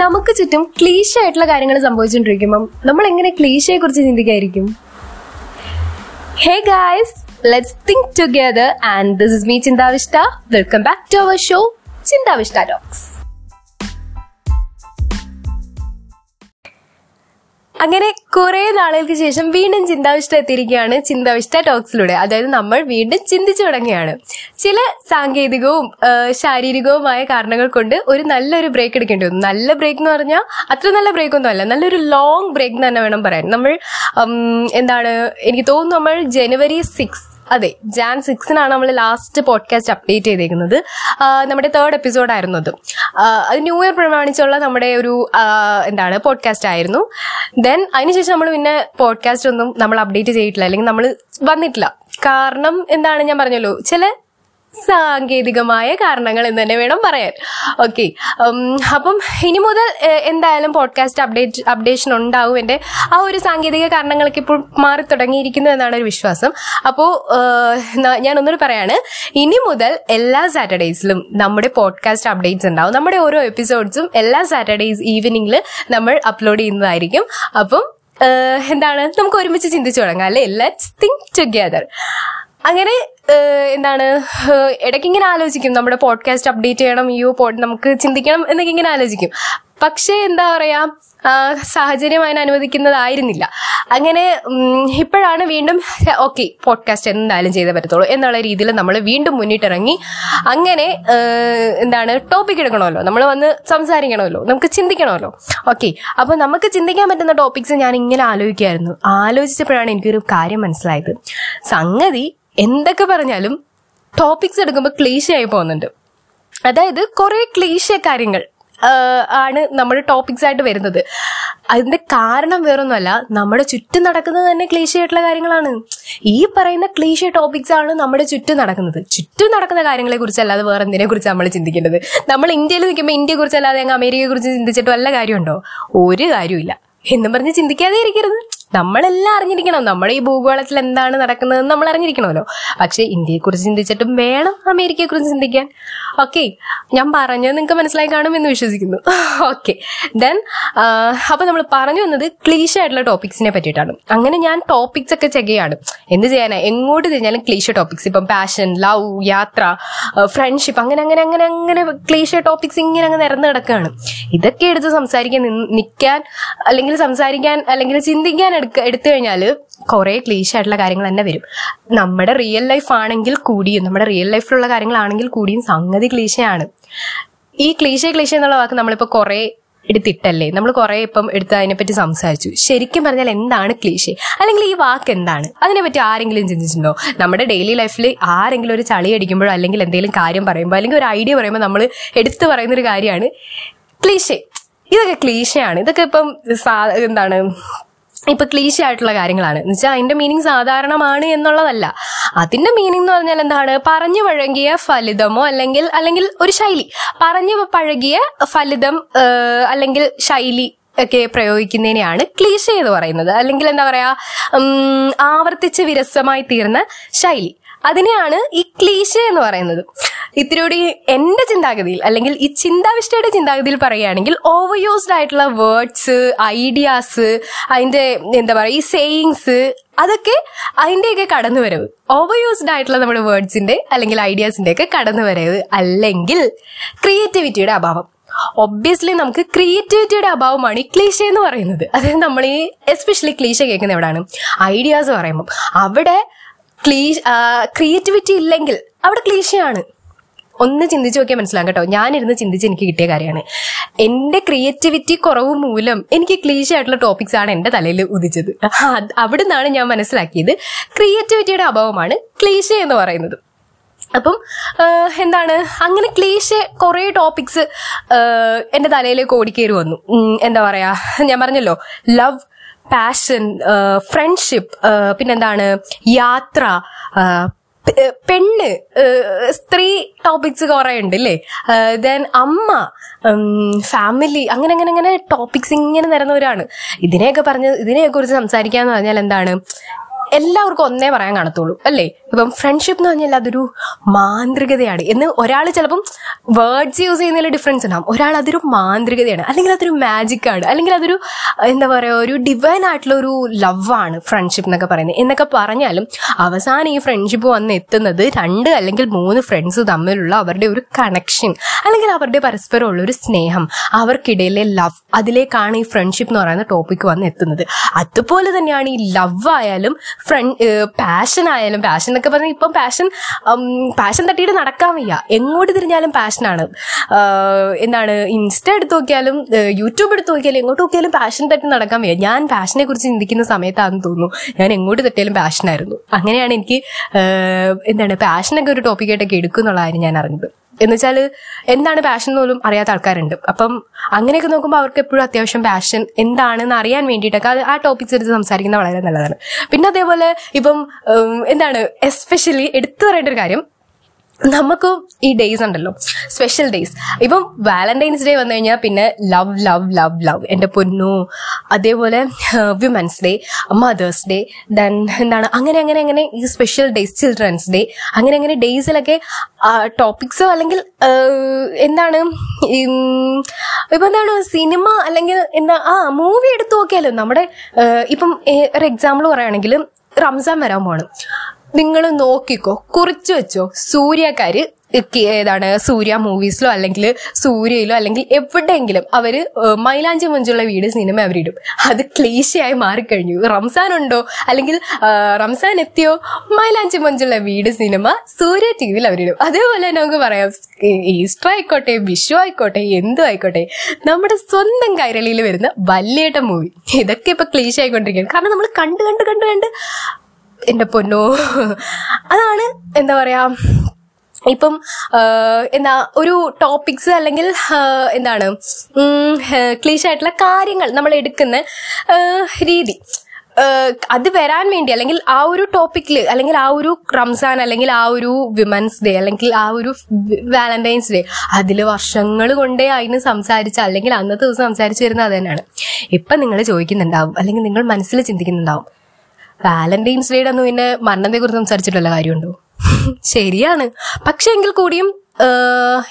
നമുക്ക് ചുറ്റും ക്ലീഷേ ആയിട്ടുള്ള കാര്യങ്ങൾ സംഭവിച്ചുകൊണ്ടിരിക്കുമ്പം നമ്മൾ എങ്ങനെ ക്ലീഷയെ കുറിച്ച് ചിന്തിക്കായിരിക്കും? Hey guys, let's think together and this is me Chinthavishta. Welcome back to our show ചിന്താവിഷ്ട talks. അങ്ങനെ കുറെ നാളുകൾക്ക് ശേഷം വീണ്ടും ചിന്താവിഷ്ട എത്തിയിരിക്കുകയാണ് ചിന്താവിഷ്ട ടോക്സിലൂടെ. അതായത് നമ്മൾ വീണ്ടും ചിന്തിച്ചു തുടങ്ങുകയാണ്. ചില സാങ്കേതികവും ശാരീരികവുമായ കാരണങ്ങൾ കൊണ്ട് ഒരു നല്ലൊരു ബ്രേക്ക് എടുക്കേണ്ടി വന്നു. നല്ല ബ്രേക്ക് എന്ന് പറഞ്ഞാൽ അത്ര നല്ല ബ്രേക്ക് ഒന്നും അല്ല, നല്ലൊരു ലോങ് ബ്രേക്ക് എന്ന് തന്നെ വേണം പറയാൻ. നമ്മൾ എനിക്ക് തോന്നുന്നു നമ്മൾ ജനുവരി 6, അതെ ജാൻ 6 നമ്മൾ ലാസ്റ്റ് പോഡ്കാസ്റ്റ് അപ്ഡേറ്റ് ചെയ്തേക്കുന്നത്. നമ്മുടെ 3rd എപ്പിസോഡായിരുന്നു അത്. അത് ന്യൂ ഇയർ പ്രമാണിച്ചുള്ള നമ്മുടെ ഒരു പോഡ്കാസ്റ്റ് ആയിരുന്നു. ദെൻ അതിനുശേഷം നമ്മൾ പിന്നെ പോഡ്കാസ്റ്റ് ഒന്നും നമ്മൾ അപ്ഡേറ്റ് ചെയ്തിട്ടില്ല, അല്ലെങ്കിൽ നമ്മൾ വന്നിട്ടില്ല. കാരണം ഞാൻ പറഞ്ഞല്ലോ, ചില സാങ്കേതികമായ കാരണങ്ങൾ എന്ന് തന്നെ വേണം പറയാൻ. ഓക്കെ, അപ്പം ഇനി മുതൽ എന്തായാലും പോഡ്കാസ്റ്റ് അപ്ഡേഷൻ ഉണ്ടാവും. എൻ്റെ ആ ഒരു സാങ്കേതിക കാരണങ്ങളൊക്കെ ഇപ്പോൾ മാറി തുടങ്ങിയിരിക്കുന്നു എന്നാണ് ഒരു വിശ്വാസം. അപ്പോൾ ഞാനൊന്നുകൂടി പറയാണ്, ഇനി മുതൽ എല്ലാ സാറ്റർഡേയ്സിലും നമ്മുടെ പോഡ്കാസ്റ്റ് അപ്ഡേറ്റ്സ് ഉണ്ടാവും. നമ്മുടെ ഓരോ എപ്പിസോഡ്സും എല്ലാ സാറ്റർഡേയ്സ് ഈവനിങ്ങിൽ നമ്മൾ അപ്ലോഡ് ചെയ്യുന്നതായിരിക്കും. അപ്പം നമുക്ക് ഒരുമിച്ച് ചിന്തിച്ചു തുടങ്ങാം, അല്ലേ? Let's think together. അങ്ങനെ ഇടയ്ക്ക് ഇങ്ങനെ ആലോചിക്കും, നമ്മുടെ പോഡ്കാസ്റ്റ് അപ്ഡേറ്റ് ചെയ്യണം, നമുക്ക് ചിന്തിക്കണം എന്നൊക്കെ ഇങ്ങനെ ആലോചിക്കും. പക്ഷേ സാഹചര്യം അതിനെ അനുവദിക്കുന്നതായിരുന്നില്ല. അങ്ങനെ ഇപ്പോഴാണ് വീണ്ടും ഓക്കെ, പോഡ്കാസ്റ്റ് എന്തായാലും ചെയ്തേ പറ്റത്തുള്ളൂ എന്നുള്ള രീതിയിൽ നമ്മൾ വീണ്ടും മുന്നിട്ടിറങ്ങി. അങ്ങനെ ടോപ്പിക് എടുക്കണമല്ലോ, നമ്മൾ വന്ന് സംസാരിക്കണമല്ലോ, നമുക്ക് ചിന്തിക്കണമല്ലോ. ഓക്കെ, അപ്പോൾ നമുക്ക് ചിന്തിക്കാൻ പറ്റുന്ന ടോപ്പിക്സ് ഞാൻ ഇങ്ങനെ ആലോചിക്കുകയായിരുന്നു. ആലോചിച്ചപ്പോഴാണ് എനിക്കൊരു കാര്യം മനസ്സിലായത്. സംഗതി എന്തൊക്കെ പറഞ്ഞാലും ടോപ്പിക്സ് എടുക്കുമ്പോൾ ക്ലീഷയായി പോകുന്നുണ്ട്. അതായത് കുറെ ക്ലീഷ കാര്യങ്ങൾ ആണ് നമ്മുടെ ടോപ്പിക്സ് ആയിട്ട് വരുന്നത്. അതിന്റെ കാരണം വേറൊന്നുമല്ല, നമ്മുടെ ചുറ്റും നടക്കുന്നത് തന്നെ ക്ലീഷയായിട്ടുള്ള കാര്യങ്ങളാണ്. ഈ പറയുന്ന ക്ലീഷ ടോപ്പിക്സ് ആണ് നമ്മുടെ ചുറ്റും നടക്കുന്ന കാര്യങ്ങളെ കുറിച്ചല്ലാതെ വേറെ എന്തിനെ കുറിച്ചാണ് നമ്മൾ ചിന്തിക്കേണ്ടത്? നമ്മൾ ഇന്ത്യയിൽ നിൽക്കുമ്പോൾ ഇന്ത്യയെ കുറിച്ചല്ലാതെ അങ്ങ് അമേരിക്കയെ കുറിച്ച് ചിന്തിച്ചിട്ട് വല്ല കാര്യമുണ്ടോ? ഒരു കാര്യമില്ല എന്നും പറഞ്ഞ് ചിന്തിക്കാതെ ഇരിക്കരുത്. നമ്മളെല്ലാം അറിഞ്ഞിരിക്കണം. നമ്മുടെ ഈ ഭൂഗോളത്തിൽ എന്താണ് നടക്കുന്നതെന്ന് നമ്മൾ അറിഞ്ഞിരിക്കണമല്ലോ. പക്ഷെ ഇന്ത്യയെക്കുറിച്ച് ചിന്തിച്ചിട്ടും വേണം അമേരിക്കയെ കുറിച്ച് ചിന്തിക്കാൻ. ഓക്കെ, ഞാൻ പറഞ്ഞത് നിങ്ങൾക്ക് മനസ്സിലായി കാണും എന്ന് വിശ്വസിക്കുന്നു. ഓക്കെ, ദെൻ അപ്പം നമ്മൾ പറഞ്ഞു വന്നത് ക്ലീഷ ആയിട്ടുള്ള ടോപ്പിക്സിനെ പറ്റിയിട്ടാണ്. അങ്ങനെ ഞാൻ ടോപ്പിക്സ് ഒക്കെ ചെക്ക് ചെയ്യാണ്. എന്ത് ചെയ്യാനാണ്, എങ്ങോട്ട് തിരിഞ്ഞാലും ക്ലീഷ ടോപ്പിക്സ്. ഇപ്പം പാഷൻ, ലവ്, യാത്ര, ഫ്രണ്ട്ഷിപ്പ്, അങ്ങനെ അങ്ങനെ അങ്ങനെ അങ്ങനെ ക്ലീഷ ടോപ്പിക്സ് ഇങ്ങനെ അങ്ങ് നിരന്ന് കിടക്കുകയാണ്. ഇതൊക്കെ എടുത്ത് സംസാരിക്കാൻ അല്ലെങ്കിൽ ചിന്തിക്കാൻ എടുത്തു കഴിഞ്ഞാല് കുറെ ക്ലീഷ ആയിട്ടുള്ള കാര്യങ്ങൾ തന്നെ വരും. നമ്മുടെ റിയൽ ലൈഫ് ആണെങ്കിൽ കൂടിയും, നമ്മുടെ റിയൽ ലൈഫിലുള്ള കാര്യങ്ങളാണെങ്കിൽ കൂടിയും സംഗതി ക്ലീഷയാണ്. ഈ ക്ലീഷ എന്നുള്ള വാക്ക് നമ്മളിപ്പോ കുറെ എടുത്തിട്ടല്ലേ, നമ്മൾ കുറെ ഇപ്പം എടുത്ത് അതിനെപ്പറ്റി സംസാരിച്ചു. ശരിക്കും പറഞ്ഞാൽ എന്താണ് ക്ലീഷ, അല്ലെങ്കിൽ ഈ വാക്ക് എന്താണ്? അതിനെപ്പറ്റി ആരെങ്കിലും ചിന്തിച്ചിട്ടുണ്ടോ? നമ്മുടെ ഡെയിലി ലൈഫിൽ ആരെങ്കിലും ഒരു ചളി അടിക്കുമ്പോഴോ അല്ലെങ്കിൽ എന്തെങ്കിലും കാര്യം പറയുമ്പോൾ അല്ലെങ്കിൽ ഒരു ഐഡിയ പറയുമ്പോൾ നമ്മൾ എടുത്തു പറയുന്നൊരു കാര്യമാണ് ക്ലീഷ. ഇതൊക്കെ ക്ലീഷയാണ്. ഇതൊക്കെ ഇപ്പം ഇപ്പൊ ക്ലീഷ ആയിട്ടുള്ള കാര്യങ്ങളാണ്. എന്ന് വെച്ചാൽ അതിന്റെ മീനിങ് സാധാരണമാണ് എന്നുള്ളതല്ല. അതിന്റെ മീനിങ് എന്ന് പറഞ്ഞാൽ പറഞ്ഞു പഴകിയ ഫലിതമോ അല്ലെങ്കിൽ ഒരു ശൈലി, പറഞ്ഞു പഴകിയ ഫലിതം അല്ലെങ്കിൽ ശൈലി ഒക്കെ പ്രയോഗിക്കുന്നതിനെയാണ് ക്ലീഷ എന്ന് പറയുന്നത്. അല്ലെങ്കിൽ ആവർത്തിച്ച് വിരസമായി തീർന്ന ശൈലി, അതിനെയാണ് ഈ ക്ലീഷ എന്ന് പറയുന്നത്. ഇത്തിരി എന്റെ ചിന്താഗതിയിൽ അല്ലെങ്കിൽ ഈ ചിന്താവിഷ്ടയുടെ ചിന്താഗതിയിൽ പറയുകയാണെങ്കിൽ ഓവർ യൂസ്ഡ് ആയിട്ടുള്ള വേർഡ്സ്, ഐഡിയാസ്, അതിന്റെ ഈ സെയിങ്സ്, അതൊക്കെ അതിൻ്റെയൊക്കെ കടന്നുവരവ്, ഓവർ യൂസ്ഡ് ആയിട്ടുള്ള നമ്മുടെ വേർഡ്സിന്റെ അല്ലെങ്കിൽ ഐഡിയാസിന്റെ ഒക്കെ കടന്നുവരവ്, അല്ലെങ്കിൽ ക്രിയേറ്റിവിറ്റിയുടെ അഭാവം. ഒബ്വിയസ്ലി നമുക്ക് ക്രിയേറ്റിവിറ്റിയുടെ അഭാവമാണ് ഈ ക്ലീഷ എന്ന് പറയുന്നത്. അതായത് നമ്മൾ ഈ എസ്പെഷ്യലി ക്ലീഷ കേൾക്കുന്ന എവിടെയാണ്, ഐഡിയാസ് പറയുമ്പോൾ. അവിടെ ക്രിയേറ്റിവിറ്റി ഇല്ലെങ്കിൽ അവിടെ ക്ലീഷയാണ്. ഒന്ന് ചിന്തിച്ചു നോക്കിയാൽ മനസ്സിലാകും കേട്ടോ. ഞാനിരുന്ന് ചിന്തിച്ച് എനിക്ക് കിട്ടിയ കാര്യമാണ്. എൻ്റെ ക്രിയേറ്റിവിറ്റി കുറവ് മൂലം എനിക്ക് ക്ലീഷ ആയിട്ടുള്ള ടോപ്പിക്സ് ആണ് എൻ്റെ തലയിൽ ഉദിച്ചത്. അവിടെ നിന്നാണ് ഞാൻ മനസ്സിലാക്കിയത് ക്രിയേറ്റിവിറ്റിയുടെ അഭാവമാണ് ക്ലീഷ എന്ന് പറയുന്നത്. അപ്പം അങ്ങനെ ക്ലീഷ കുറെ ടോപ്പിക്സ് എൻ്റെ തലയിലേക്ക് ഓടിക്കേറി വന്നു. ഞാൻ പറഞ്ഞല്ലോ, ലവ്, പാഷൻ, ഫ്രണ്ട്ഷിപ്പ്, യാത്ര, പെണ്ണ്, സ്ത്രീ ടോപ്പിക്സ് കുറെ ഉണ്ട് അല്ലേ. ദെൻ അമ്മ, ഫാമിലി, അങ്ങനെ അങ്ങനെ അങ്ങനെ ടോപ്പിക്സ് ഇങ്ങനെ നിരന്നവരാണ്. ഇതിനെയൊക്കെ കുറിച്ച് സംസാരിക്കാന്ന് പറഞ്ഞാൽ എല്ലാവർക്കും ഒന്നേ പറയാൻ കാണത്തുള്ളൂ അല്ലേ. ഇപ്പം ഫ്രണ്ട്ഷിപ്പ് എന്ന് പറഞ്ഞാൽ അതൊരു മാന്ത്രികതയാണ് എന്ന് ഒരാൾ ചിലപ്പം വേർഡ്സ് യൂസ് ചെയ്യുന്നതിൽ ഡിഫറൻസ് ഉണ്ടാകും. ഒരാൾ അതൊരു മാന്ത്രികതയാണ്, അല്ലെങ്കിൽ അതൊരു മാജിക്കാണ്, അല്ലെങ്കിൽ അതൊരു എന്താ പറയുക ഒരു ഡിവൈൻ ആയിട്ടുള്ള ഒരു ലവാണ് ഫ്രണ്ട്ഷിപ്പ് എന്നൊക്കെ പറയുന്നത്. എന്നൊക്കെ പറഞ്ഞാലും അവസാനം ഈ ഫ്രണ്ട്ഷിപ്പ് വന്ന് എത്തുന്നത് രണ്ട് അല്ലെങ്കിൽ മൂന്ന് ഫ്രണ്ട്സ് തമ്മിലുള്ള അവരുടെ ഒരു കണക്ഷൻ, അല്ലെങ്കിൽ അവരുടെ പരസ്പരം ഉള്ളൊരു സ്നേഹം, അവർക്കിടയിലെ ലവ്, അതിലേക്കാണ് ഈ ഫ്രണ്ട്ഷിപ്പ് എന്ന് പറയുന്ന ടോപ്പിക്ക് വന്ന് എത്തുന്നത്. അതുപോലെ തന്നെയാണ് ഈ ലവ് ആയാലും പാഷൻ ആയാലും, പാഷൻ എന്നൊക്കെ പറഞ്ഞാൽ ഇപ്പം പാഷൻ തട്ടിയിട്ട് നടക്കാൻ വയ്യ, എങ്ങോട്ട് തിരിഞ്ഞാലും പാഷനാണ്. എന്താണ് ഇൻസ്റ്റ എടുത്ത് നോക്കിയാലും യൂട്യൂബ് എടുത്ത് നോക്കിയാലും എങ്ങോട്ട് നോക്കിയാലും പാഷൻ തട്ടി നടക്കാൻ വയ്യ. ഞാൻ പാഷനെ കുറിച്ച് ചിന്തിക്കുന്ന സമയത്താണെന്ന് തോന്നുന്നു ഞാൻ എങ്ങോട്ട് തട്ടിയാലും പാഷനായിരുന്നു. അങ്ങനെയാണ് എനിക്ക് എന്താണ് പാഷനൊക്കെ ഒരു ടോപ്പിക്കായിട്ടൊക്കെ എടുക്കും എന്നുള്ള കാര്യം ഞാൻ അറിഞ്ഞത്. എന്നുവെച്ചാൽ എന്താണ് പാഷൻ പോലും അറിയാത്ത ആൾക്കാരുണ്ട്. അപ്പം അങ്ങനെയൊക്കെ നോക്കുമ്പോൾ അവർക്ക് എപ്പോഴും അത്യാവശ്യം പാഷൻ എന്താണെന്ന് അറിയാൻ വേണ്ടിയിട്ടൊക്കെ അത് ആ ടോപ്പിക്സ് എടുത്ത് സംസാരിക്കുന്നത് വളരെ നല്ലതാണ്. പിന്നെ അതേപോലെ ഇപ്പം എന്താണ് എസ്പെഷ്യലി എടുത്തു പറയേണ്ടൊരു കാര്യം, നമുക്ക് ഈ ഡേയ്സ് ഉണ്ടല്ലോ സ്പെഷ്യൽ ഡേയ്സ്. ഇപ്പം വാലന്റൈൻസ് ഡേ വന്നു കഴിഞ്ഞാൽ പിന്നെ ലവ് ലവ് ലവ് ലവ് എൻ്റെ പൊന്നു. അതേപോലെ women's day, mother's day, then എന്താണ് അങ്ങനെ അങ്ങനെ അങ്ങനെ ഈ സ്പെഷ്യൽ ഡേയ്സ്, ചിൽഡ്രൻസ് ഡേ, അങ്ങനെ അങ്ങനെ ഡേയ്സിലൊക്കെ ടോപ്പിക്സോ അല്ലെങ്കിൽ എന്താണ് ഇപ്പം എന്താണ് സിനിമ അല്ലെങ്കിൽ എന്താ ആ മൂവി എടുത്തു നോക്കിയാലോ. നമ്മുടെ ഇപ്പം ഒരു എക്സാമ്പിൾ പറയുകയാണെങ്കിൽ റംസാൻ വരാൻ പോകണം, നിങ്ങൾ നോക്കിക്കോ, കുറിച്ച് വെച്ചോ, സൂര്യക്കാര് ഏതാണ് സൂര്യ മൂവീസിലോ അല്ലെങ്കിൽ സൂര്യയിലോ അല്ലെങ്കിൽ എവിടെയെങ്കിലും അവര് മൈലാഞ്ചി മുഞ്ചുള്ള വീട് സിനിമ അവരിടും. അത് ക്ലീശയായി മാറിക്കഴിഞ്ഞു. റംസാൻ ഉണ്ടോ അല്ലെങ്കിൽ റംസാൻ എത്തിയോ മൈലാഞ്ചി മുഞ്ചുള്ള വീട് സിനിമ സൂര്യ ടി വിയിൽ അവരിടും. അതേപോലെ നമുക്ക് പറയാം ഈസ്റ്റർ ആയിക്കോട്ടെ, വിഷു ആയിക്കോട്ടെ, എന്തും ആയിക്കോട്ടെ, നമ്മുടെ സ്വന്തം കൈരളിയിൽ വരുന്ന വല്യേട്ട മൂവി, ഇതൊക്കെ ഇപ്പൊ ക്ലീശയായിക്കൊണ്ടിരിക്കുകയാണ്. കാരണം നമ്മൾ കണ്ട് കണ്ട് കണ്ട് കണ്ട് എന്റെ പൊന്നോ. അതാണ് എന്താ പറയാ ഇപ്പം എന്താ ഒരു ടോപ്പിക്സ് അല്ലെങ്കിൽ എന്താണ് ക്ലീഷ് ആയിട്ടുള്ള കാര്യങ്ങൾ നമ്മൾ എടുക്കുന്ന രീതി. അത് വരാൻ വേണ്ടി അല്ലെങ്കിൽ ആ ഒരു ടോപ്പിക്കിൽ അല്ലെങ്കിൽ ആ ഒരു റംസാൻ അല്ലെങ്കിൽ ആ ഒരു വിമൻസ് ഡേ അല്ലെങ്കിൽ ആ ഒരു വാലന്റൈൻസ് ഡേ അതിൽ വർഷങ്ങൾ കൊണ്ടേ അതിന് സംസാരിച്ച അല്ലെങ്കിൽ അന്നത്തെ ദിവസം സംസാരിച്ചു വരുന്നത് അത് തന്നെയാണ്. ഇപ്പം നിങ്ങൾ ചോദിക്കുന്നുണ്ടാവും അല്ലെങ്കിൽ നിങ്ങൾ മനസ്സിൽ ചിന്തിക്കുന്നുണ്ടാവും വാലന്റൈൻസ് ഡേയുടെ അന്ന് പിന്നെ മരണത്തെ കുറിച്ച് സംസാരിച്ചിട്ടുള്ള കാര്യമുണ്ടോ? ശരിയാണ്, പക്ഷെ എങ്കിൽ കൂടിയും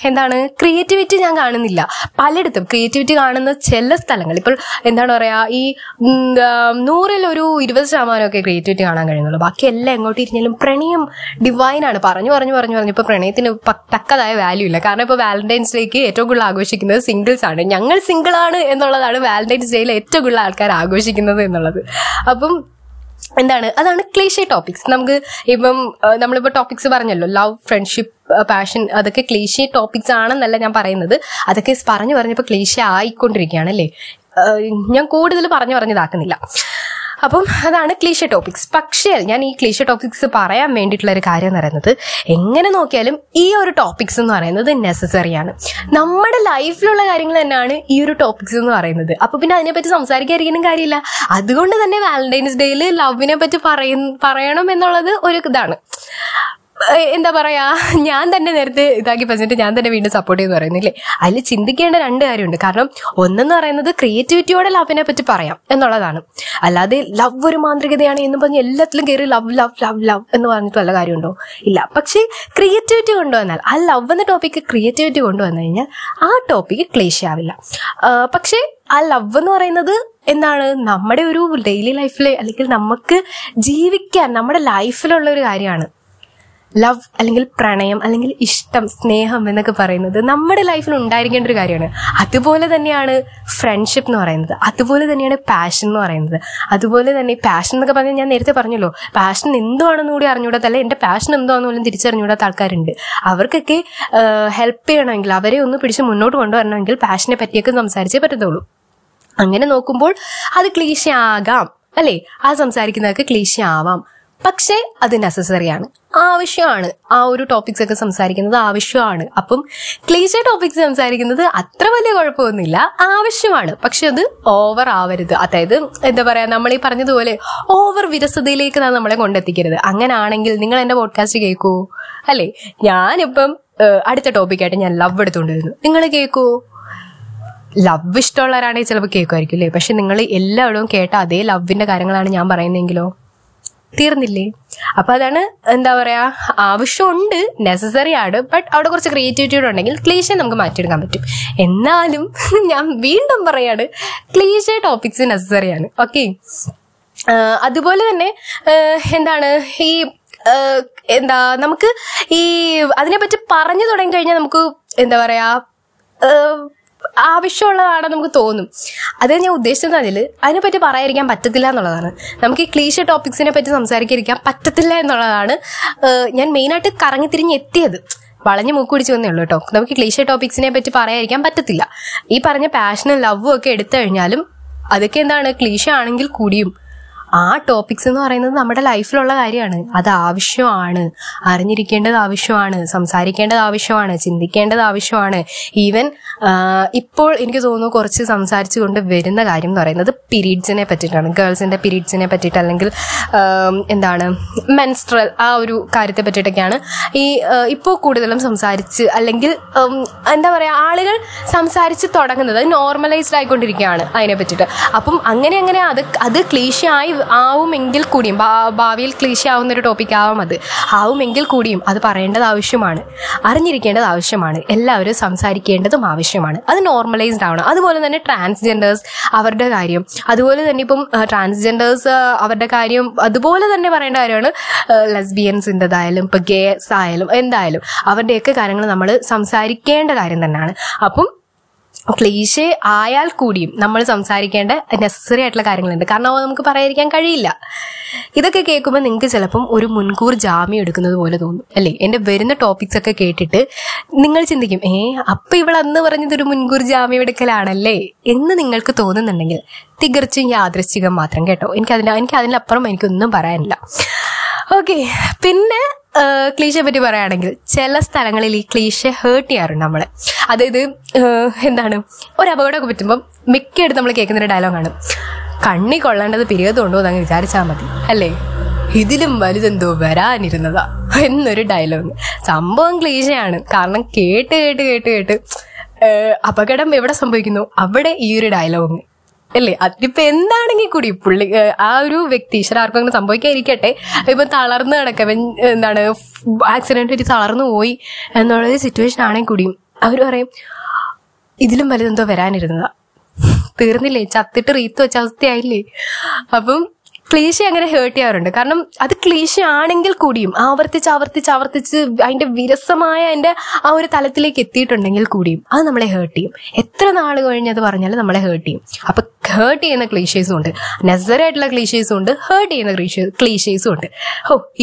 എന്താണ് ക്രിയേറ്റിവിറ്റി ഞാൻ കാണുന്നില്ല. പലയിടത്തും ക്രിയേറ്റിവിറ്റി കാണുന്ന ചില സ്ഥലങ്ങൾ ഇപ്പോൾ എന്താണ് പറയാ ഈ 100% 20% ക്രിയേറ്റിവിറ്റി കാണാൻ കഴിയുന്നുള്ളൂ. ബാക്കി എല്ലാം എങ്ങോട്ട് ഇരിഞ്ഞാലും പ്രണയം ഡിവൈനാണ്. പറഞ്ഞു ഇപ്പോൾ പ്രണയത്തിന് തക്കതായ വാല്യൂ ഇല്ല. കാരണം ഇപ്പോൾ വാലന്റൈൻസ് ഡേക്ക് ഏറ്റവും കൂടുതൽ ആഘോഷിക്കുന്നത് സിംഗിൾസ് ആണ്. ഞങ്ങൾ സിംഗിളാണ് എന്നുള്ളതാണ് വാലന്റൈൻസ് ഡേയിൽ ഏറ്റവും കൂടുതൽ ആൾക്കാർ ആഘോഷിക്കുന്നത് എന്നുള്ളത്. അപ്പം എന്താണ് അതാണ് ക്ലീഷേ ടോപ്പിക്സ്. നമുക്ക് ഇപ്പം നമ്മളിപ്പോൾ ടോപ്പിക്സ് പറഞ്ഞല്ലോ ലവ്, ഫ്രണ്ട്ഷിപ്പ്, പാഷൻ, അതൊക്കെ ക്ലീഷേ ടോപ്പിക്സ് ആണെന്നല്ല ഞാൻ പറയുന്നത്. അതൊക്കെ പറഞ്ഞു പറഞ്ഞപ്പോൾ ക്ലീഷേ ആയിക്കൊണ്ടിരിക്കുകയാണ് അല്ലേ. ഞാൻ കൂടുതൽ പറഞ്ഞതാക്കുന്നില്ല. അപ്പം അതാണ് ക്ലീഷേ ടോപ്പിക്സ്. പക്ഷേ ഞാൻ ഈ ക്ലീഷേ ടോപ്പിക്സ് പറയാൻ വേണ്ടിയിട്ടുള്ളൊരു കാര്യം എന്ന് പറയുന്നത് എങ്ങനെ നോക്കിയാലും ഈ ഒരു ടോപ്പിക്സ് എന്ന് പറയുന്നത് നെസസറിയാണ്. നമ്മുടെ ലൈഫിലുള്ള കാര്യങ്ങൾ തന്നെയാണ് ഈ ഒരു ടോപ്പിക്സ് എന്ന് പറയുന്നത്. അപ്പം പിന്നെ അതിനെപ്പറ്റി സംസാരിക്കാതിരിക്കാനും കാര്യമില്ല. അതുകൊണ്ട് തന്നെ വാലന്റൈൻസ് ഡേയിൽ ലവിനെ പറ്റി പറയണം എന്നുള്ളത് ഒരു ഇതാണ്. എന്താ പറയാ ഞാൻ തന്നെ നേരത്തെ ഇതാക്കി പറഞ്ഞിട്ട് ഞാൻ തന്നെ വീണ്ടും സപ്പോർട്ട് ചെയ്ത് പറയുന്നില്ലേ. അതിൽ ചിന്തിക്കേണ്ട രണ്ട് കാര്യമുണ്ട്. കാരണം ഒന്നെന്ന് പറയുന്നത് ക്രിയേറ്റിവിറ്റിയോടെ ലവിനെ പറ്റി പറയാം എന്നുള്ളതാണ്. അല്ലാതെ ലവ് ഒരു മാന്ത്രികതയാണ് എന്ന് പറഞ്ഞ് എല്ലാത്തിലും കയറി ലവ് ലവ് ലവ് ലവ് എന്ന് പറഞ്ഞിട്ട് വല്ല കാര്യമുണ്ടോ? ഇല്ല. പക്ഷേ ക്രിയേറ്റിവിറ്റി കൊണ്ടുവന്നാൽ ആ ലവ് എന്ന ടോപ്പിക്ക് ക്രിയേറ്റിവിറ്റി കൊണ്ടുവന്നു കഴിഞ്ഞാൽ ആ ടോപ്പിക്ക് ക്ലേശ് ആവില്ല. പക്ഷേ ആ ലവ് എന്ന് പറയുന്നത് എന്താണ് നമ്മുടെ ഒരു ഡെയിലി ലൈഫിൽ അല്ലെങ്കിൽ നമുക്ക് ജീവിക്കാൻ നമ്മുടെ ലൈഫിലുള്ള ഒരു കാര്യമാണ്. ലവ് അല്ലെങ്കിൽ പ്രണയം അല്ലെങ്കിൽ ഇഷ്ടം, സ്നേഹം എന്നൊക്കെ പറയുന്നത് നമ്മുടെ ലൈഫിൽ ഉണ്ടായിരിക്കേണ്ട ഒരു കാര്യമാണ്. അതുപോലെ തന്നെയാണ് ഫ്രണ്ട്ഷിപ്പ് എന്ന് പറയുന്നത്, അതുപോലെ തന്നെയാണ് പാഷൻ എന്ന് പറയുന്നത്. അതുപോലെ തന്നെ പാഷൻ എന്നൊക്കെ പറഞ്ഞാൽ ഞാൻ നേരത്തെ പറഞ്ഞല്ലോ പാഷൻ എന്തുവാണെന്ന് കൂടി അറിഞ്ഞുകൂടാത്ത, അല്ലെ എൻ്റെ പാഷൻ എന്തുവാണെന്ന് പോലും തിരിച്ചറിഞ്ഞുകൂടാത്ത ആൾക്കാരുണ്ട്. അവർക്കൊക്കെ ഹെൽപ്പ് ചെയ്യണമെങ്കിൽ, അവരെ ഒന്ന് പിടിച്ച് മുന്നോട്ട് കൊണ്ടുവരണമെങ്കിൽ പാഷനെ പറ്റിയൊക്കെ സംസാരിച്ചേ പറ്റത്തുള്ളൂ. അങ്ങനെ നോക്കുമ്പോൾ അത് ക്ലീശ ആകാം അല്ലേ, ആ സംസാരിക്കുന്നതൊക്കെ ക്ലീശ ആവാം. പക്ഷേ അത് നെസസറിയാണ്, ആവശ്യമാണ്. ആ ഒരു ടോപ്പിക്സ് ഒക്കെ സംസാരിക്കുന്നത് ആവശ്യമാണ്. അപ്പം ക്ലീഷേ ടോപ്പിക്സ് സംസാരിക്കുന്നത് അത്ര വലിയ കുഴപ്പമൊന്നുമില്ല, ആവശ്യമാണ്. പക്ഷെ അത് ഓവർ ആവരുത്. അതായത് എന്താ പറയാ നമ്മൾ ഈ പറഞ്ഞതുപോലെ ഓവർ വിരസതയിലേക്ക് നമ്മളെ കൊണ്ടെത്തിക്കരുത്. അങ്ങനാണെങ്കിൽ നിങ്ങൾ എൻ്റെ പോഡ്കാസ്റ്റ് കേൾക്കൂ അല്ലേ. ഞാനിപ്പം അടുത്ത ടോപ്പിക്കായിട്ട് ഞാൻ ലവ് എടുത്തുകൊണ്ടിരുന്നു, നിങ്ങൾ കേൾക്കൂ. ലവ് ഇഷ്ടമുള്ളവരാണെങ്കിൽ ചിലപ്പോൾ കേൾക്കുമായിരിക്കും അല്ലേ. പക്ഷെ നിങ്ങൾ എല്ലാവരും കേട്ട അതേ ലവിൻ്റെ കാര്യങ്ങളാണ് ഞാൻ പറയുന്നതെങ്കിലോ തീർന്നില്ലേ? അപ്പൊ അതാണ് എന്താ പറയാ, ആവശ്യമുണ്ട്, നെസസറി ആണ്, ബട്ട് അവിടെ കുറച്ച് ക്രിയേറ്റിവിറ്റിയോടെ ഉണ്ടെങ്കിൽ ക്ലീഷേ നമുക്ക് മാറ്റിയെടുക്കാൻ പറ്റും. എന്നാലും ഞാൻ വീണ്ടും പറയാണ്, ക്ലീഷേ ടോപ്പിക്സ് നെസസറിയാണ്. ഓക്കെ, അതുപോലെ തന്നെ എന്താണ് ഈ നമുക്ക് ഈ അതിനെപ്പറ്റി പറഞ്ഞു തുടങ്ങി കഴിഞ്ഞാൽ നമുക്ക് എന്താ പറയാ ആവശ്യമുള്ളതാണെന്ന് നമുക്ക് തോന്നും. അത് ഞാൻ ഉദ്ദേശിച്ചത് അതിനെപ്പറ്റി പറയാതിരിക്കാൻ പറ്റത്തില്ല എന്നുള്ളതാണ്. നമുക്ക് ഈ ക്ലീഷേ ടോപ്പിക്സിനെ പറ്റി സംസാരിക്കാതിരിക്കാൻ പറ്റത്തില്ല എന്നുള്ളതാണ് ഞാൻ മെയിനായിട്ട് കറങ്ങി തിരിഞ്ഞ് എത്തിയത്. വളഞ്ഞ് മൂക്ക് പിടിച്ചു വന്നേ ഉള്ളൂ കേട്ടോ. നമുക്ക് ക്ലീഷേ ടോപ്പിക്സിനെ പറ്റി പറയാതിരിക്കാൻ പറ്റത്തില്ല. ഈ പറഞ്ഞ പാഷനും ലവും ഒക്കെ എടുത്തു കഴിഞ്ഞാലും അതൊക്കെ എന്താണ് ക്ലീഷേ ആണെങ്കിൽ കൂടിയും ആ ടോപ്പിക്സ് എന്ന് പറയുന്നത് നമ്മുടെ ലൈഫിലുള്ള കാര്യമാണ്. അത് ആവശ്യമാണ്, അറിഞ്ഞിരിക്കേണ്ടത് ആവശ്യമാണ്, സംസാരിക്കേണ്ടത് ആവശ്യമാണ്, ചിന്തിക്കേണ്ടത് ആവശ്യമാണ്. ഈവൻ ഇപ്പോൾ എനിക്ക് തോന്നുന്നു കുറച്ച് സംസാരിച്ചു കൊണ്ട് വരുന്ന കാര്യം എന്ന് പറയുന്നത് പീരീഡ്സിനെ പറ്റിയിട്ടാണ്, ഗേൾസിൻ്റെ പീരീഡ്സിനെ പറ്റിയിട്ട്, അല്ലെങ്കിൽ എന്താണ് മെൻസ്ട്രൽ ആ ഒരു കാര്യത്തെ പറ്റിയിട്ടൊക്കെയാണ് ഈ ഇപ്പോൾ കൂടുതലും സംസാരിച്ച്, അല്ലെങ്കിൽ എന്താ പറയുക ആളുകൾ സംസാരിച്ച് തുടങ്ങുന്നത്, അത് നോർമലൈസ്ഡ് ആയിക്കൊണ്ടിരിക്കുകയാണ് അതിനെ പറ്റിയിട്ട്. അപ്പം അങ്ങനെ അങ്ങനെ അത് ക്ലീഷേ ആവുമെങ്കിൽ കൂടിയും, ഭാവിയിൽ ക്ലീഷേ ആവുന്നൊരു ടോപ്പിക് ആവും, അത് ആവുമെങ്കിൽ കൂടിയും അത് പറയേണ്ടത് ആവശ്യമാണ്, അറിഞ്ഞിരിക്കേണ്ടത് ആവശ്യമാണ്, എല്ലാവരും സംസാരിക്കേണ്ടതും ആവശ്യമാണ്. അത് നോർമലൈസ്ഡ് ആവണം. അതുപോലെ തന്നെ ട്രാൻസ്ജെൻഡേഴ്സ് അവരുടെ കാര്യം, അതുപോലെ തന്നെ ഇപ്പം ട്രാൻസ്ജെൻഡേഴ്സ് അവരുടെ കാര്യം അതുപോലെ തന്നെ പറയേണ്ട കാര്യമാണ്. ലെസ്ബിയൻസിൻ്റെതായാലും ഇപ്പം ഗേസ് ആയാലും എന്തായാലും അവരുടെയൊക്കെ കാര്യങ്ങൾ നമ്മൾ സംസാരിക്കേണ്ട കാര്യം തന്നെയാണ്. അപ്പം ക്ലീഷേ ആയാൽ കൂടിയും നമ്മൾ സംസാരിക്കേണ്ട നെസസറി ആയിട്ടുള്ള കാര്യങ്ങളുണ്ട്, കാരണം അത് നമുക്ക് പറയാതിരിക്കാൻ കഴിയില്ല. ഇതൊക്കെ കേൾക്കുമ്പോൾ നിങ്ങൾക്ക് ചിലപ്പം ഒരു മുൻകൂർ ജാമ്യം എടുക്കുന്നത് പോലെ തോന്നും അല്ലേ? എൻ്റെ വരുന്ന ടോപ്പിക്സ് ഒക്കെ കേട്ടിട്ട് നിങ്ങൾ ചിന്തിക്കും, അപ്പം ഇവളന്ന് പറഞ്ഞതൊരു മുൻകൂർ ജാമ്യം എടുക്കലാണല്ലേ എന്ന് നിങ്ങൾക്ക് തോന്നുന്നുണ്ടെങ്കിൽ തികച്ചും യാദൃശ്ചികം മാത്രം കേട്ടോ. എനിക്ക് അതിനപ്പുറം എനിക്കൊന്നും പറയാനില്ല. ഓക്കെ, പിന്നെ ക്ലീഷേ പറ്റി പറയുകയാണെങ്കിൽ ചില സ്ഥലങ്ങളിൽ ഈ ക്ലീഷേ ഹേർട്ട് ചെയ്യാറുണ്ട് നമ്മളെ. അതായത് എന്താണ്, ഒരു അപകടമൊക്കെ പറ്റുമ്പം മിക്കയായിട്ട് നമ്മൾ കേൾക്കുന്നൊരു ഡയലോഗാണ്, കണ്ണി കൊള്ളേണ്ടത് പിരിയതുകൊണ്ടോ എന്ന് അങ്ങ് വിചാരിച്ചാൽ മതി അല്ലേ, ഇതിലും വലുതെന്തോ വരാനിരുന്നതാ എന്നൊരു ഡയലോഗ്. സംഭവം ക്ലീഷയാണ്, കാരണം കേട്ട് അപകടം എവിടെ സംഭവിക്കുന്നു അവിടെ ഈ ഒരു ഡയലോഗ് അല്ലേ. അതിപ്പോ എന്താണെങ്കിൽ കൂടി പുള്ളി ആ ഒരു വ്യക്തി ഈശ്വര ആർക്കും അങ്ങനെ സംഭവിക്കാതിരിക്കട്ടെ, ഇപ്പൊ തളർന്ന് കിടക്ക എന്താണ് ആക്സിഡന്റ് പറ്റി തളർന്നു പോയി എന്നുള്ളൊരു സിറ്റുവേഷൻ ആണെങ്കിൽ കൂടിയും അവർ പറയും ഇതിലും വലുതെന്തോ വരാനിരുന്നതാ, തീർന്നില്ലേ, ചത്തിട്ട് റീത്ത് വെച്ച അവസ്ഥയായില്ലേ. അപ്പം ക്ലീഷേ അങ്ങനെ ഹേർട്ട് ചെയ്യാറുണ്ട്, കാരണം അത് ക്ലീഷേ ആണെങ്കിൽ കൂടിയും ആവർത്തിച്ച് അതിൻ്റെ വിരസമായ അതിൻ്റെ ആ ഒരു തലത്തിലേക്ക് എത്തിയിട്ടുണ്ടെങ്കിൽ കൂടിയും അത് നമ്മളെ ഹേർട്ട് ചെയ്യും. എത്ര നാൾ കഴിഞ്ഞത് പറഞ്ഞാലും നമ്മളെ ഹേർട്ട് ചെയ്യും. അപ്പം ഹേർട്ട് ചെയ്യുന്ന ക്ലീഷേസും ഉണ്ട്, നെസസറി ആയിട്ടുള്ള ക്ലീഷേസും ഉണ്ട്, ഹേർട്ട് ചെയ്യുന്ന ക്ലീഷേസും ഉണ്ട്.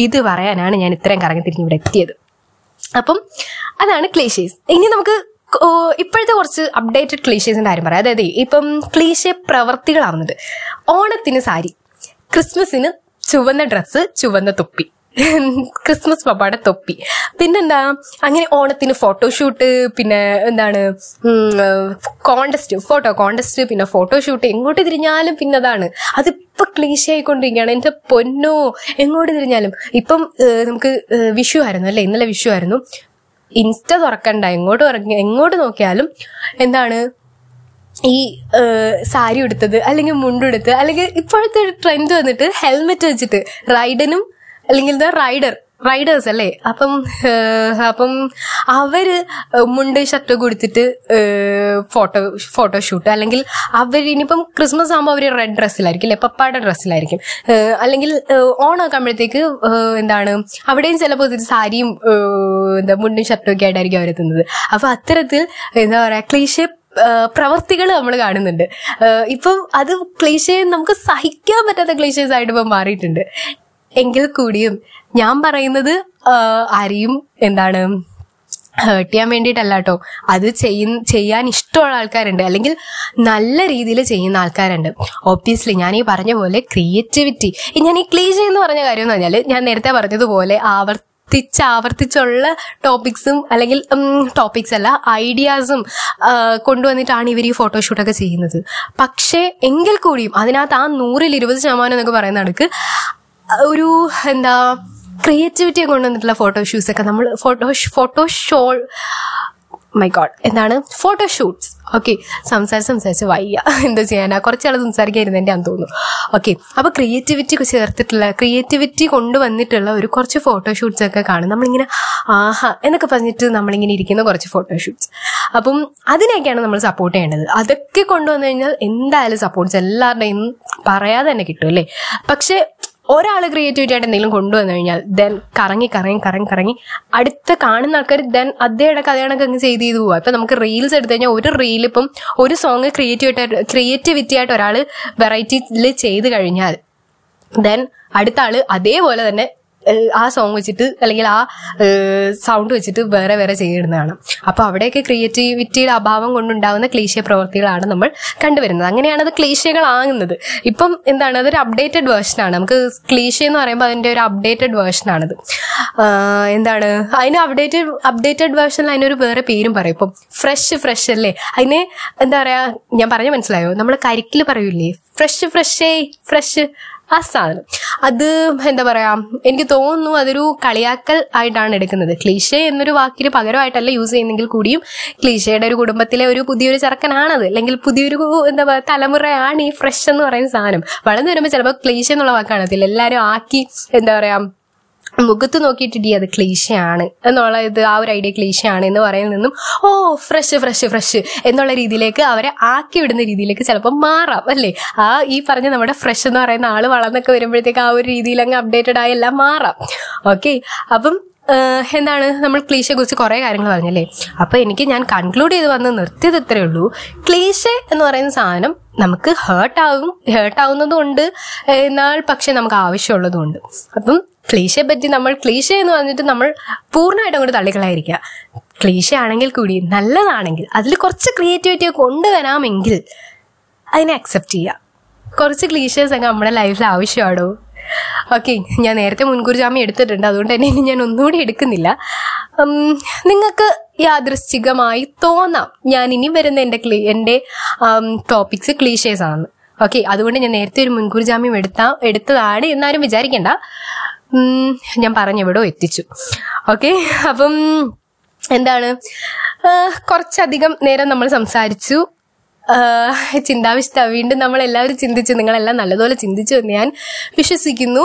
ഇത് പറയാനാണ് ഞാൻ ഇത്രയും കറങ്ങി തിരിഞ്ഞ് ഇവിടെ എത്തിയത്. അപ്പം അതാണ് ക്ലീഷേസ്. ഇനി നമുക്ക് ഇപ്പോഴത്തെ കുറച്ച് അപ്ഡേറ്റഡ് ക്ലീഷേസിൻ്റെ കാര്യം പറയാം. അതായത് ഇപ്പം ക്ലീഷേ പ്രവർത്തികളാവുന്നത്, ഓണത്തിന് സാരി, ക്രിസ്മസിന് ചുവന്ന ഡ്രസ്സ്, ചുവന്ന തൊപ്പി, ക്രിസ്മസ് പപ്പാടെ തൊപ്പി, പിന്നെന്താ അങ്ങനെ ഓണത്തിന് ഫോട്ടോഷൂട്ട്, പിന്നെ എന്താണ് കോണ്ടസ്റ്റ്, ഫോട്ടോ കോണ്ടസ്റ്റ്, പിന്നെ ഫോട്ടോഷൂട്ട്, എങ്ങോട്ട് തിരിഞ്ഞാലും പിന്നെ അതാണ്. അതിപ്പോൾ ക്ലീഷേ ആയിക്കൊണ്ടിരിക്കുകയാണ്. എൻ്റെ പൊന്നോ, എങ്ങോട്ട് തിരിഞ്ഞാലും. ഇപ്പം നമുക്ക് വിഷു ആയിരുന്നു അല്ലേ, ഇന്നലെ വിഷു ആയിരുന്നു. ഇൻസ്റ്റ തുറക്കണ്ട, എങ്ങോട്ട് നോക്കിയാലും എന്താണ് ഈ സാരി ഉടുത്തത്, അല്ലെങ്കിൽ മുണ്ടെടുത്ത്, അല്ലെങ്കിൽ ഇപ്പോഴത്തെ ഒരു ട്രെൻഡ് വന്നിട്ട് ഹെൽമെറ്റ് വെച്ചിട്ട് റൈഡനും, അല്ലെങ്കിൽ എന്താ റൈഡേഴ്സ് അല്ലേ, അപ്പം അവര് മുണ്ട് ഷർട്ട് കൊടുത്തിട്ട് ഫോട്ടോഷൂട്ട്, അല്ലെങ്കിൽ അവർ ഇനിയിപ്പം ക്രിസ്മസ് ആകുമ്പോൾ അവർ റെഡ് ഡ്രസ്സിലായിരിക്കും അല്ലെ, പപ്പായുടെ ഡ്രസ്സിലായിരിക്കും, അല്ലെങ്കിൽ ഓണമൊക്കെ ആകുമ്പോഴത്തേക്ക് എന്താണ് അവിടെയും ചിലപ്പോൾ സാരിയും എന്താ മുണ്ടും ഷർട്ടും ഒക്കെ ആയിട്ടായിരിക്കും അവരെത്തുന്നത്. അപ്പം അത്തരത്തിൽ എന്താ പറയുക ക്ലീഷേ പ്രവർത്തികൾ നമ്മൾ കാണുന്നുണ്ട്. ഇപ്പം അത് ക്ലീഷേ നമുക്ക് സഹിക്കാൻ പറ്റാത്ത ക്ലീഷേസ് ആയിട്ട് ഇപ്പം മാറിയിട്ടുണ്ട്. എങ്കിൽ കൂടിയും ഞാൻ പറയുന്നത് ആരെയും എന്താണ് ഹേർട്ട് ചെയ്യാൻ വേണ്ടിയിട്ടല്ല കേട്ടോ. അത് ചെയ്യാൻ ഇഷ്ടമുള്ള ആൾക്കാരുണ്ട്, അല്ലെങ്കിൽ നല്ല രീതിയിൽ ചെയ്യുന്ന ആൾക്കാരുണ്ട്. ഒബ്വിയസ്ലി ഞാൻ ഈ പറഞ്ഞ പോലെ ക്രിയേറ്റിവിറ്റി, ഞാൻ ഈ ക്ലീഷേ എന്ന് പറഞ്ഞ കാര്യം എന്ന് പറഞ്ഞാൽ ഞാൻ നേരത്തെ പറഞ്ഞതുപോലെ ആവർത്തിച്ചുള്ള ടോപ്പിക്സും, അല്ലെങ്കിൽ ടോപ്പിക്സ് അല്ല ഐഡിയാസും കൊണ്ടുവന്നിട്ടാണ് ഇവർ ഈ ഫോട്ടോഷൂട്ടൊക്കെ ചെയ്യുന്നത്. പക്ഷേ എങ്കിൽ കൂടിയും അതിനകത്ത് ആ 100% എന്നൊക്കെ പറയുന്ന അടുക്ക് ഒരു എന്താ ക്രിയേറ്റിവിറ്റിയെ കൊണ്ടുവന്നിട്ടുള്ള ഫോട്ടോഷൂട്ടൊക്കെ നമ്മൾ ഫോട്ടോഷോ മൈ ഗോഡ്, എന്താണ് ഫോട്ടോഷൂട്ട്സ്. ഓക്കെ, സംസാരിച്ച് വയ്യ, എന്താ ചെയ്യാനാ, കുറച്ചാൾ സംസാരിക്കാതിരുന്നതിൻ്റെ ആണെന്ന് തോന്നുന്നു. ഓക്കെ, അപ്പോൾ ക്രിയേറ്റിവിറ്റി കൊണ്ടുവന്നിട്ടുള്ള ഒരു കുറച്ച് ഫോട്ടോഷൂട്ട്സ് ഒക്കെ കാണും. നമ്മളിങ്ങനെ ആഹാ എന്നൊക്കെ പറഞ്ഞിട്ട് നമ്മളിങ്ങനെ ഇരിക്കുന്ന കുറച്ച് ഫോട്ടോഷൂട്ട്സ്. അപ്പം അതിനെയൊക്കെയാണ് നമ്മൾ സപ്പോർട്ട് ചെയ്യേണ്ടത്. അതൊക്കെ കൊണ്ടുവന്നു കഴിഞ്ഞാൽ എന്തായാലും സപ്പോർട്ട്സ് എല്ലാവരുടെയും പറയാതെ തന്നെ കിട്ടും അല്ലേ. പക്ഷേ ഒരാൾ ക്രിയേറ്റിവിറ്റി ആയിട്ട് എന്തെങ്കിലും കൊണ്ടുവന്നു കഴിഞ്ഞാൽ ദെൻ കറങ്ങി അടുത്ത കാണുന്ന ആൾക്കാർ ദെൻ അതേ കണക്ക് അങ്ങ് ചെയ്ത് പോവാം. ഇപ്പം നമുക്ക് റീൽസ് എടുത്തു കഴിഞ്ഞാൽ ഒരു റീൽ ഇപ്പം ഒരു സോങ് ക്രിയേറ്റിവിറ്റി ആയിട്ട് ഒരാൾ വെറൈറ്റിയിൽ ചെയ്ത് കഴിഞ്ഞാൽ ദെൻ അടുത്ത ആൾ അതേപോലെ തന്നെ ആ സോങ് വെച്ചിട്ട് അല്ലെങ്കിൽ ആ സൗണ്ട് വെച്ചിട്ട് വേറെ ചെയ്തിടുന്നതാണ്. അപ്പോൾ അവിടെയൊക്കെ ക്രിയേറ്റിവിറ്റിയുടെ അഭാവം കൊണ്ടുണ്ടാകുന്ന ക്ലീശേ പ്രവൃത്തികളാണ് നമ്മൾ കണ്ടുവരുന്നത്. അങ്ങനെയാണ് അത് ക്ലീശകളാകുന്നത്. ഇപ്പം എന്താണ്, അതൊരു അപ്ഡേറ്റഡ് വേർഷനാണ്. നമുക്ക് ക്ലീശേ എന്ന് പറയുമ്പോൾ അതിൻ്റെ ഒരു അപ്ഡേറ്റഡ് വേർഷനാണത്. എന്താണ് അതിന് അപ്ഡേറ്റഡ് വേർഷനിൽ അതിനൊരു വേറെ പേരും പറയും. ഇപ്പം ഫ്രഷ് അല്ലേ അതിന്, എന്താ പറയുക, ഞാൻ പറഞ്ഞാൽ മനസ്സിലായോ, നമ്മൾ കരിക്കിൽ പറയൂലേ ഫ്രഷ് ആ സാധനം. അത് എന്താ പറയാ, എനിക്ക് തോന്നുന്നു അതൊരു കളിയാക്കൽ ആയിട്ടാണ് എടുക്കുന്നത്. ക്ലീശേ എന്നൊരു വാക്കിന് പകരമായിട്ടല്ല യൂസ് ചെയ്യുന്നെങ്കിൽ കൂടിയും ക്ലീശയുടെ ഒരു കുടുംബത്തിലെ ഒരു പുതിയൊരു ചെറുക്കനാണത്, അല്ലെങ്കിൽ പുതിയൊരു എന്താ പറയുക തലമുറയാണ് ഈ ഫ്രഷ് എന്ന് പറയുന്ന സാധനം. വളർന്നു വരുമ്പോൾ ചിലപ്പോൾ ക്ലീശേ എന്നുള്ള വാക്കാണത്തില്ല, എല്ലാവരും ആക്കി എന്താ പറയാ മുഖത്ത് നോക്കിയിട്ടിടി അത് ക്ലീശയാണ് എന്നുള്ള ഇത്, ആ ഒരു ഐഡിയ ക്ലീശയാണ് എന്ന് പറയുന്നതിൽ നിന്നും ഓ ഫ്രഷ് എന്നുള്ള രീതിയിലേക്ക് അവരെ ആക്കി വിടുന്ന രീതിയിലേക്ക് ചിലപ്പോൾ മാറാം അല്ലേ. ആ ഈ പറഞ്ഞ നമ്മുടെ ഫ്രഷ് എന്ന് പറയുന്ന ആൾ വളർന്നൊക്കെ വരുമ്പോഴത്തേക്ക് ആ ഒരു രീതിയിൽ അങ്ങ് അപ്ഡേറ്റഡ് ആയി എല്ലാം മാറാം. ഓക്കെ, അപ്പം എന്താണ്, നമ്മൾ ക്ലീശയെ കുറിച്ച് കുറേ കാര്യങ്ങൾ പറഞ്ഞല്ലേ. അപ്പോൾ ഞാൻ കൺക്ലൂഡ് ചെയ്ത് വന്ന് നിർത്തിയത് ഇത്രയേ ഉള്ളൂ. ക്ലീശേ എന്ന് പറയുന്ന സാധനം നമുക്ക് ഹേർട്ടാവുന്നതുകൊണ്ട്, എന്നാൽ പക്ഷെ നമുക്ക് ആവശ്യമുള്ളതുകൊണ്ട്. അപ്പം ക്ലീശയെ പറ്റി നമ്മൾ ക്ലീശേ എന്ന് പറഞ്ഞിട്ട് നമ്മൾ പൂർണ്ണമായിട്ടും അങ്ങോട്ട് തള്ളിക്കളായിരിക്കുക. ക്ലീശേ ആണെങ്കിൽ കൂടി നല്ലതാണെങ്കിൽ അതിൽ കുറച്ച് ക്രിയേറ്റിവിറ്റി കൊണ്ടുവരാമെങ്കിൽ അതിനെ അക്സെപ്റ്റ് ചെയ്യുക. കുറച്ച് ക്ലീഷേഴ്സ് ഒക്കെ നമ്മുടെ ലൈഫിൽ ആവശ്യമാണോ. ഓക്കെ, ഞാൻ നേരത്തെ മുൻകൂർ ജാമ്യം എടുത്തിട്ടുണ്ട്, അതുകൊണ്ട് തന്നെ ഇനി ഞാൻ ഒന്നുകൂടി എടുക്കുന്നില്ല. നിങ്ങൾക്ക് യാദൃശ്ചികമായി തോന്നാം ഞാൻ ഇനി വരുന്ന എൻ്റെ ടോപ്പിക്സ് ക്ലീഷേഴ്സ് ആണ്. ഓക്കെ, അതുകൊണ്ട് ഞാൻ നേരത്തെ ഒരു മുൻകൂർ ജാമ്യം എടുത്തതാണ് എന്നാരും വിചാരിക്കേണ്ട, ഞാൻ പറഞ്ഞെവിടോ എത്തിച്ചു. ഓക്കെ, അപ്പം എന്താണ്, കുറച്ചധികം നേരം നമ്മൾ സംസാരിച്ചു. വീണ്ടും നമ്മളെല്ലാവരും ചിന്തിച്ചു, നിങ്ങളെല്ലാം നല്ലതുപോലെ ചിന്തിച്ചു എന്ന് ഞാൻ വിശ്വസിക്കുന്നു.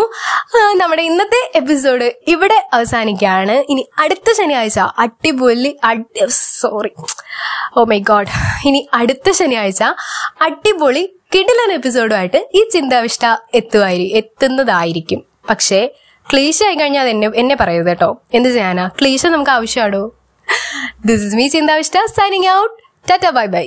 നമ്മുടെ ഇന്നത്തെ എപ്പിസോഡ് ഇവിടെ അവസാനിക്കുകയാണ്. ഇനി അടുത്ത ശനിയാഴ്ച അടുത്ത ശനിയാഴ്ച അടിപൊളി കിടിലൻ എപ്പിസോഡുമായിട്ട് ഈ ചിന്താവിഷ്ട എത്തുന്നതായിരിക്കും. പക്ഷേ ക്ലീശ ആയി കഴിഞ്ഞാൽ അത് എന്നെ പറയരുത് കേട്ടോ. എന്ത് ചെയ്യാനാ, ക്ലീശ നമുക്ക് ആവശ്യമാണോ. This is me Chinthavishta signing out. Tata, bye by.